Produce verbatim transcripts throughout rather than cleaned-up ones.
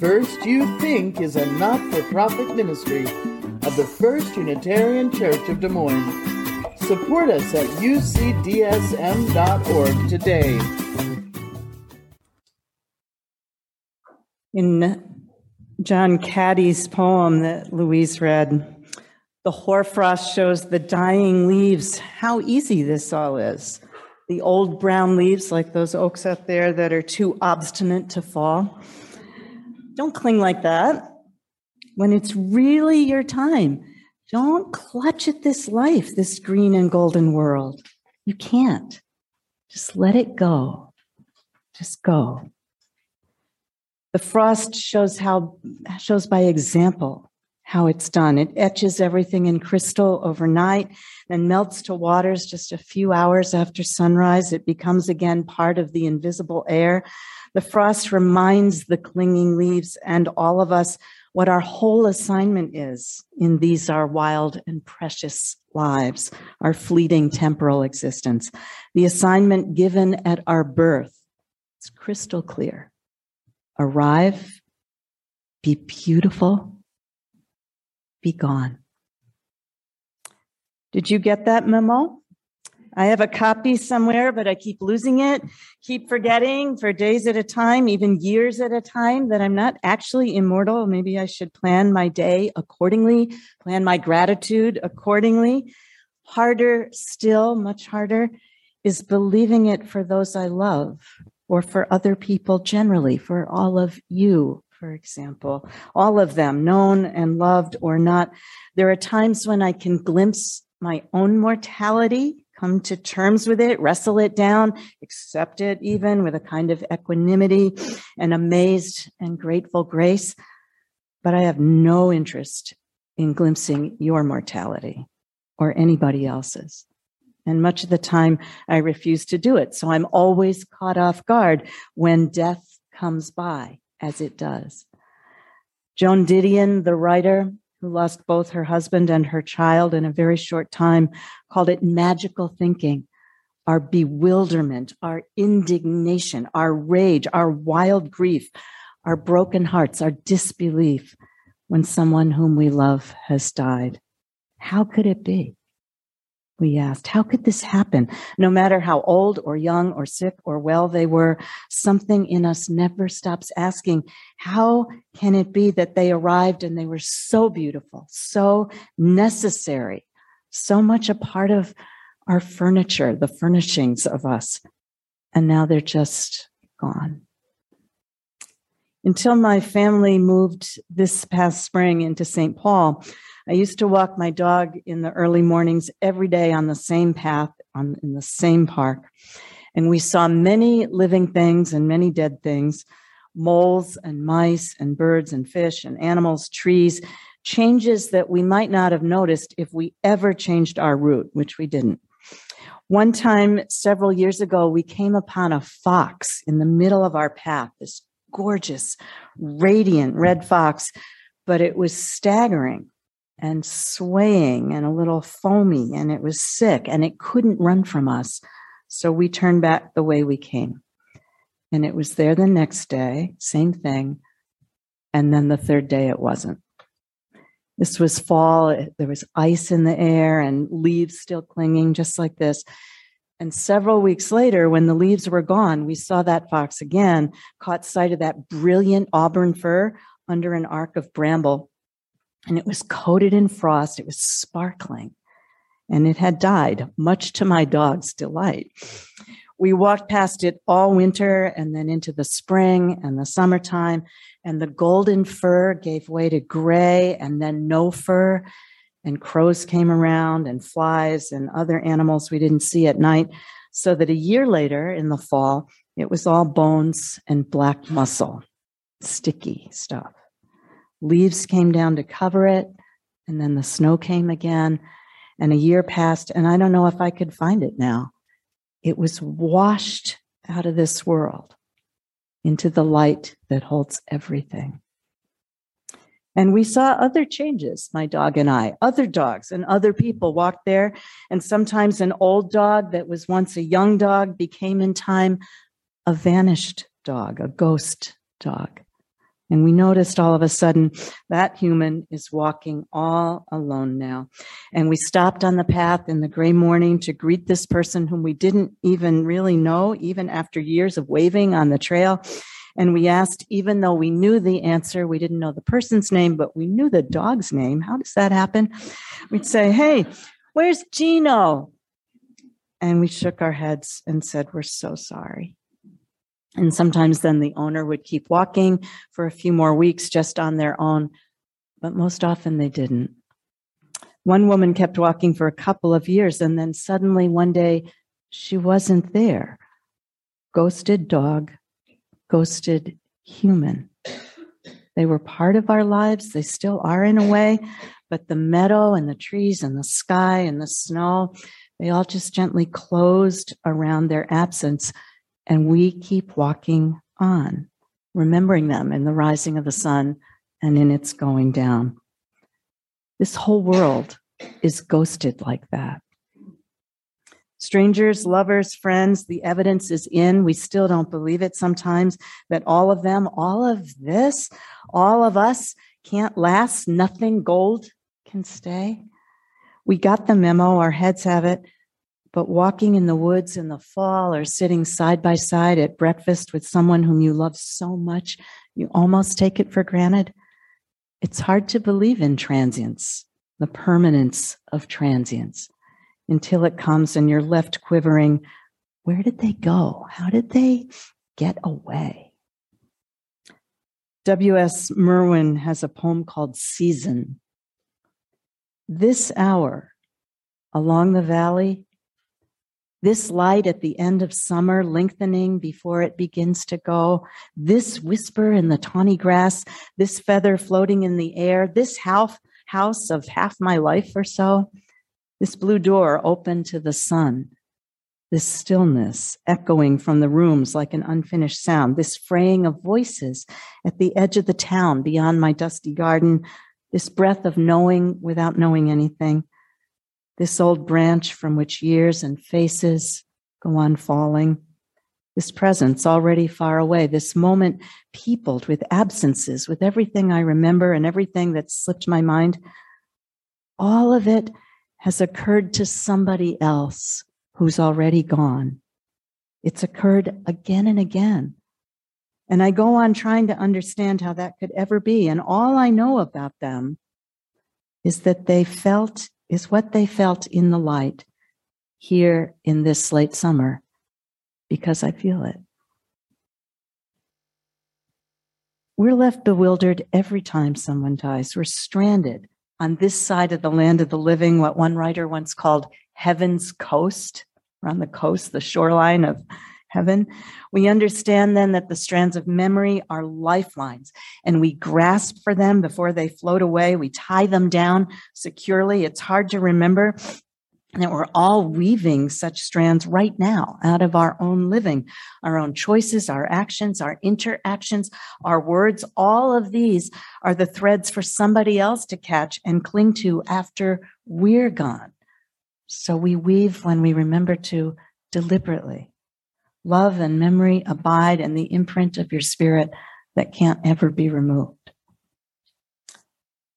First You Think is a not-for-profit ministry of the First Unitarian Church of Des Moines. Support us at u c d s m dot org today. In John Caddy's poem that Louise read, the hoarfrost shows the dying leaves, how easy this all is. The old brown leaves, like those oaks up there that are too obstinate to fall. Don't cling like that. When it's really your time, don't clutch at this life, this green and golden world. You can't. Just let it go. Just go. The frost shows how shows by example. How it's done. It etches everything in crystal overnight, then melts to waters just a few hours after sunrise. It becomes again part of the invisible air. The frost reminds the clinging leaves and all of us what our whole assignment is in these our wild and precious lives, our fleeting temporal existence. The assignment given at our birth is crystal clear. Arrive, be beautiful, be gone. Did you get that memo? I have a copy somewhere, but I keep losing it, keep forgetting for days at a time, even years at a time, that I'm not actually immortal. Maybe I should plan my day accordingly, plan my gratitude accordingly. Harder still, much harder, is believing it for those I love or for other people generally, for all of you. For example, all of them, known and loved or not. There are times when I can glimpse my own mortality, come to terms with it, wrestle it down, accept it even with a kind of equanimity and amazed and grateful grace. But I have no interest in glimpsing your mortality or anybody else's. And much of the time I refuse to do it. So I'm always caught off guard when death comes by. As it does. Joan Didion, the writer who lost both her husband and her child in a very short time, called it magical thinking, our bewilderment, our indignation, our rage, our wild grief, our broken hearts, our disbelief when someone whom we love has died. How could it be? We asked, how could this happen? No matter how old or young or sick or well they were, something in us never stops asking, how can it be that they arrived and they were so beautiful, so necessary, so much a part of our furniture, the furnishings of us, and now they're just gone? Until my family moved this past spring into Saint Paul, I used to walk my dog in the early mornings every day on the same path, on, in the same park. And we saw many living things and many dead things, moles and mice and birds and fish and animals, trees, changes that we might not have noticed if we ever changed our route, which we didn't. One time, several years ago, we came upon a fox in the middle of our path, this gorgeous, radiant red fox, but it was staggering and swaying and a little foamy, and it was sick, and it couldn't run from us. So we turned back the way we came. And it was there the next day, same thing. And then the third day, it wasn't. This was fall. There was ice in the air and leaves still clinging, just like this. And several weeks later, when the leaves were gone, we saw that fox again, caught sight of that brilliant auburn fur under an arc of bramble. And it was coated in frost. It was sparkling. And it had died, much to my dog's delight. We walked past it all winter and then into the spring and the summertime. And the golden fur gave way to gray and then no fur. And crows came around and flies and other animals we didn't see at night, so that a year later in the fall, it was all bones and black muscle, sticky stuff. Leaves came down to cover it, and then the snow came again, and a year passed, and I don't know if I could find it now. It was washed out of this world into the light that holds everything. And we saw other changes, my dog and I. Other dogs and other people walked there. And sometimes an old dog that was once a young dog became in time a vanished dog, a ghost dog. And we noticed all of a sudden that human is walking all alone now. And we stopped on the path in the gray morning to greet this person whom we didn't even really know, even after years of waving on the trail. And we asked, even though we knew the answer, we didn't know the person's name, but we knew the dog's name. How does that happen? We'd say, hey, where's Gino? And we shook our heads and said, we're so sorry. And sometimes then the owner would keep walking for a few more weeks just on their own, but most often they didn't. One woman kept walking for a couple of years, and then suddenly one day she wasn't there. Ghosted dog, ghosted human. They were part of our lives. They still are in a way, but the meadow and the trees and the sky and the snow, they all just gently closed around their absence. And we keep walking on, remembering them in the rising of the sun and in its going down. This whole world is ghosted like that. Strangers, lovers, friends, the evidence is in. We still don't believe it sometimes that all of them, all of this, all of us can't last. Nothing gold can stay. We got the memo. Our heads have it. But walking in the woods in the fall or sitting side by side at breakfast with someone whom you love so much, you almost take it for granted. It's hard to believe in transience, the permanence of transience, until it comes and you're left quivering. Where did they go? How did they get away? W S Merwin has a poem called Season. This hour along the valley, this light at the end of summer lengthening before it begins to go, this whisper in the tawny grass, this feather floating in the air, this half house of half my life or so, this blue door open to the sun, this stillness echoing from the rooms like an unfinished sound, this fraying of voices at the edge of the town beyond my dusty garden, this breath of knowing without knowing anything, this old branch from which years and faces go on falling, this presence already far away, this moment peopled with absences, with everything I remember and everything that slipped my mind, all of it has occurred to somebody else who's already gone. It's occurred again and again. And I go on trying to understand how that could ever be. And all I know about them is that they felt is what they felt in the light here in this late summer, because I feel it. We're left bewildered every time someone dies. We're stranded on this side of the land of the living, what one writer once called heaven's coast. We're on the coast, the shoreline of heaven. We understand then that the strands of memory are lifelines, and we grasp for them before they float away. We tie them down securely. It's hard to remember that we're all weaving such strands right now out of our own living, our own choices, our actions, our interactions, our words. All of these are the threads for somebody else to catch and cling to after we're gone. So we weave when we remember to deliberately. Love and memory abide in the imprint of your spirit that can't ever be removed.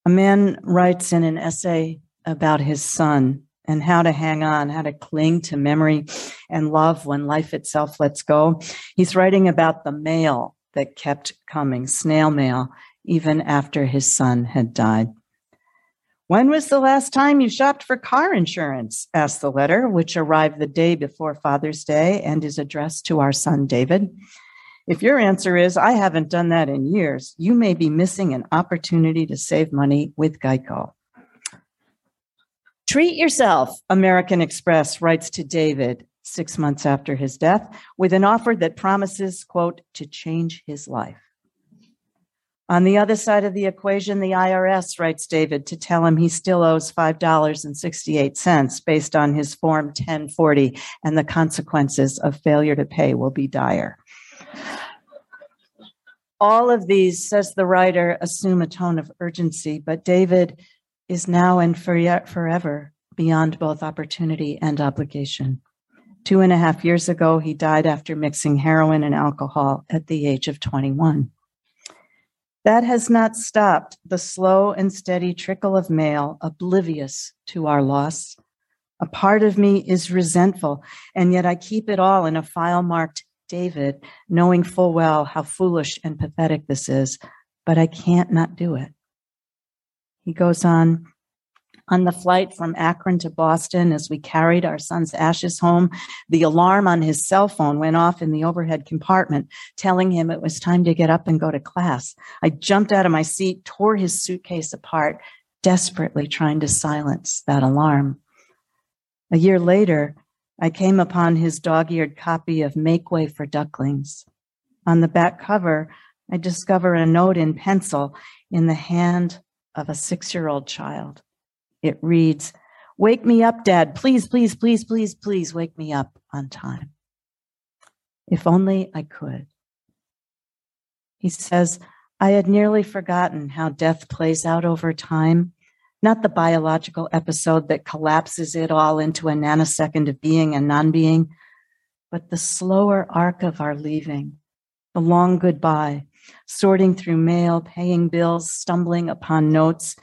A man writes in an essay about his son and how to hang on, how to cling to memory and love when life itself lets go. He's writing about the mail that kept coming, snail mail, even after his son had died. When was the last time you shopped for car insurance? Asked the letter, which arrived the day before Father's Day and is addressed to our son, David. If your answer is, I haven't done that in years, you may be missing an opportunity to save money with GEICO. Treat yourself, American Express writes to David six months after his death with an offer that promises, quote, to change his life. On the other side of the equation, the I R S writes David to tell him he still owes five dollars and sixty-eight cents based on his Form ten forty, and the consequences of failure to pay will be dire. All of these, says the writer, assume a tone of urgency, but David is now and forever beyond both opportunity and obligation. Two and a half years ago, he died after mixing heroin and alcohol at the age of twenty-one. That has not stopped the slow and steady trickle of mail, oblivious to our loss. A part of me is resentful, and yet I keep it all in a file marked David, knowing full well how foolish and pathetic this is, but I can't not do it. He goes on, on the flight from Akron to Boston, as we carried our son's ashes home, the alarm on his cell phone went off in the overhead compartment, telling him it was time to get up and go to class. I jumped out of my seat, tore his suitcase apart, desperately trying to silence that alarm. A year later, I came upon his dog-eared copy of Make Way for Ducklings. On the back cover, I discover a note in pencil in the hand of a six-year-old child. It reads, "Wake me up, Dad. Please, please, please, please, please wake me up on time." If only I could. He says, I had nearly forgotten how death plays out over time. Not the biological episode that collapses it all into a nanosecond of being and non-being, but the slower arc of our leaving, the long goodbye, sorting through mail, paying bills, stumbling upon notes.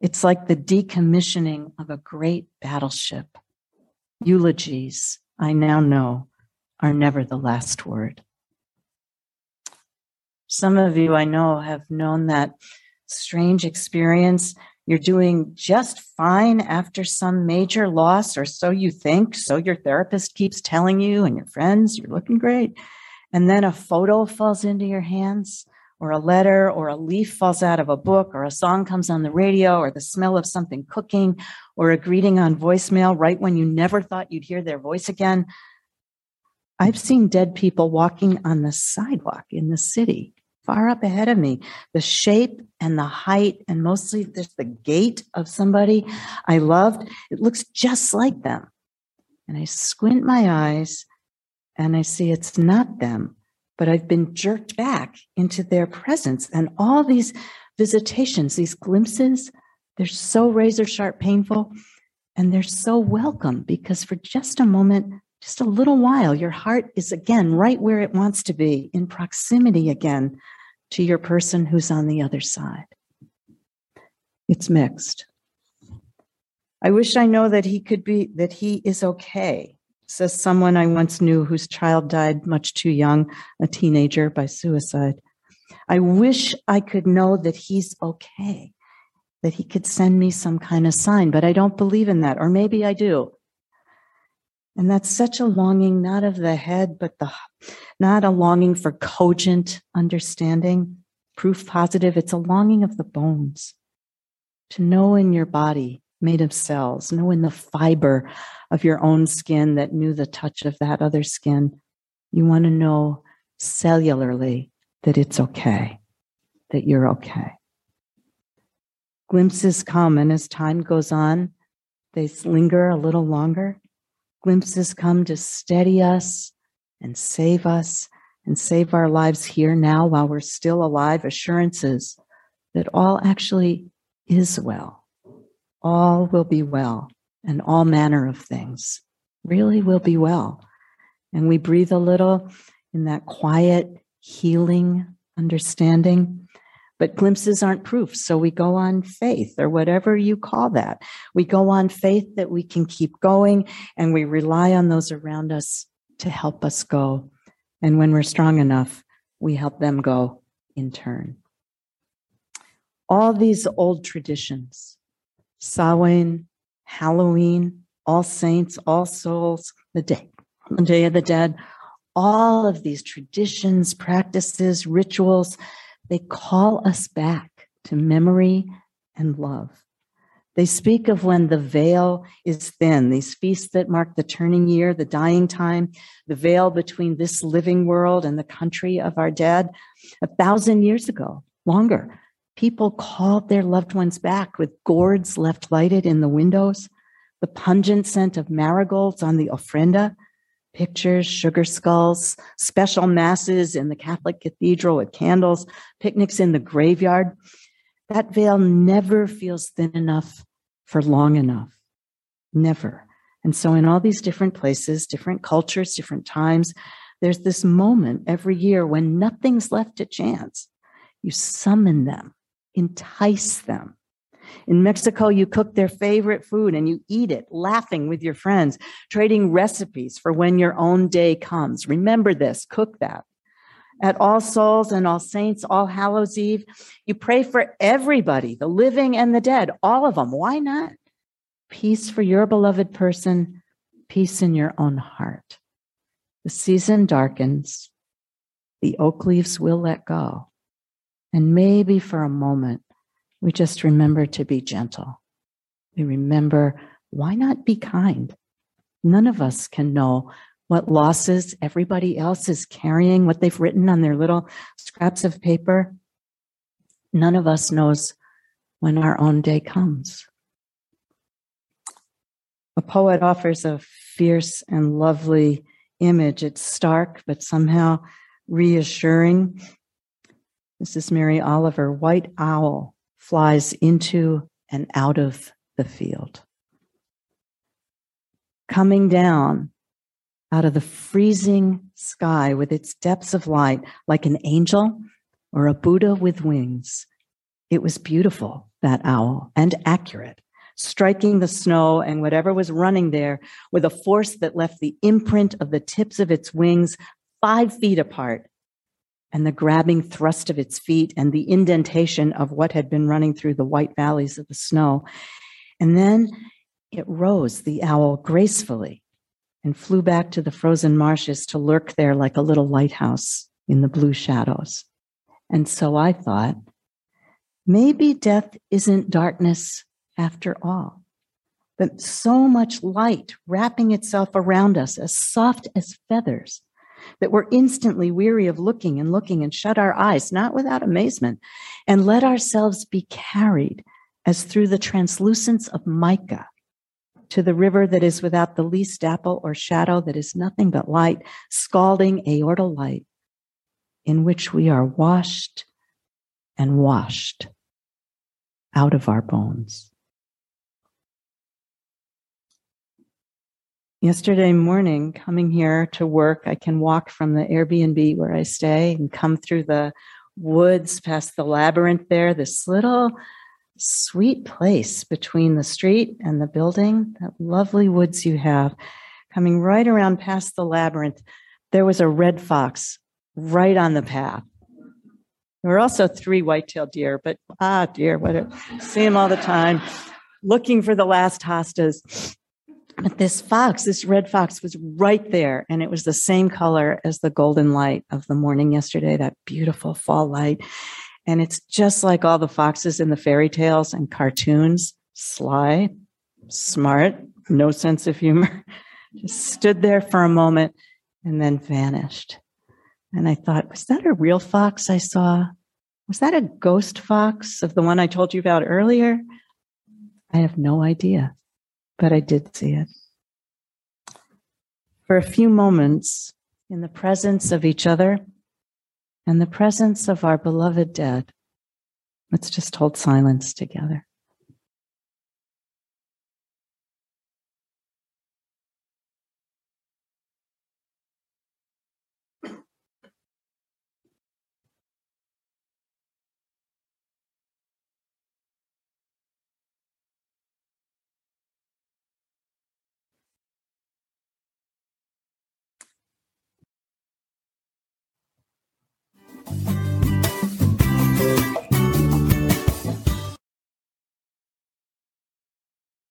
It's like the decommissioning of a great battleship. Eulogies, I now know, are never the last word. Some of you I know have known that strange experience. You're doing just fine after some major loss, or so you think, so your therapist keeps telling you and your friends, you're looking great. And then a photo falls into your hands, or a letter, or a leaf falls out of a book, or a song comes on the radio, or the smell of something cooking, or a greeting on voicemail right when you never thought you'd hear their voice again. I've seen dead people walking on the sidewalk in the city. Far up ahead of me, the shape and the height and mostly just the gait of somebody I loved, it looks just like them. And I squint my eyes and I see it's not them, but I've been jerked back into their presence. And all these visitations, these glimpses, they're so razor sharp painful and they're so welcome because for just a moment, just a little while, your heart is again right where it wants to be, in proximity again to your person who's on the other side. It's mixed. I wish I know that he could be, that he is okay, says someone I once knew whose child died much too young, a teenager, by suicide. I wish I could know that he's okay, that he could send me some kind of sign, but I don't believe in that, or maybe I do. And that's such a longing, not of the head, but the, not a longing for cogent understanding, proof positive. It's a longing of the bones, to know in your body made of cells, know in the fiber of your own skin that knew the touch of that other skin. You want to know cellularly that it's okay, that you're okay. Glimpses come, and as time goes on, they linger a little longer. Glimpses come to steady us and save us and save our lives here now while we're still alive, assurances that all actually is well. All will be well, and all manner of things really will be well. And we breathe a little in that quiet, healing understanding. But glimpses aren't proof, so we go on faith, or whatever you call that. We go on faith that we can keep going, and we rely on those around us to help us go. And when we're strong enough, we help them go in turn. All these old traditions, Samhain, Halloween, All Saints, All Souls, the Day, the Day of the Dead, all of these traditions, practices, rituals, they call us back to memory and love. They speak of when the veil is thin, these feasts that mark the turning year, the dying time, the veil between this living world and the country of our dead. A thousand years ago, longer, people called their loved ones back with gourds left lighted in the windows, the pungent scent of marigolds on the ofrenda, pictures, sugar skulls, special masses in the Catholic cathedral with candles, picnics in the graveyard. That veil never feels thin enough for long enough. Never. And so in all these different places, different cultures, different times, there's this moment every year when nothing's left to chance. You summon them, entice them. In Mexico, you cook their favorite food and you eat it, laughing with your friends, trading recipes for when your own day comes. Remember this, cook that. At All Souls and All Saints, All Hallows Eve, you pray for everybody, the living and the dead, all of them. Why not? Peace for your beloved person, peace in your own heart. The season darkens, the oak leaves will let go, and maybe for a moment, we just remember to be gentle. We remember, why not be kind? None of us can know what losses everybody else is carrying, what they've written on their little scraps of paper. None of us knows when our own day comes. A poet offers a fierce and lovely image. It's stark, but somehow reassuring. This is Mary Oliver. White owl flies into and out of the field. Coming down out of the freezing sky with its depths of light, like an angel or a Buddha with wings. It was beautiful, that owl, and accurate, striking the snow and whatever was running there with a force that left the imprint of the tips of its wings five feet apart, and the grabbing thrust of its feet and the indentation of what had been running through the white valleys of the snow. And then it rose, the owl, gracefully, and flew back to the frozen marshes to lurk there like a little lighthouse in the blue shadows. And so I thought, maybe death isn't darkness after all, but so much light wrapping itself around us, as soft as feathers, that we're instantly weary of looking and looking and shut our eyes, not without amazement, and let ourselves be carried as through the translucence of mica to the river that is without the least dapple or shadow, that is nothing but light, scalding aortal light, in which we are washed and washed out of our bones. Yesterday morning, coming here to work, I can walk from the Airbnb where I stay and come through the woods past the labyrinth there, this little sweet place between the street and the building, that lovely woods you have. Coming right around past the labyrinth, there was a red fox right on the path. There were also three white-tailed deer, but ah, deer, whatever. See them all the time, looking for the last hostas. But this fox, this red fox, was right there, and it was the same color as the golden light of the morning yesterday, that beautiful fall light. And it's just like all the foxes in the fairy tales and cartoons, sly, smart, no sense of humor, just stood there for a moment and then vanished. And I thought, was that a real fox I saw? Was that a ghost fox of the one I told you about earlier? I have no idea. But I did see it. For a few moments, in the presence of each other and the presence of our beloved dead, let's just hold silence together.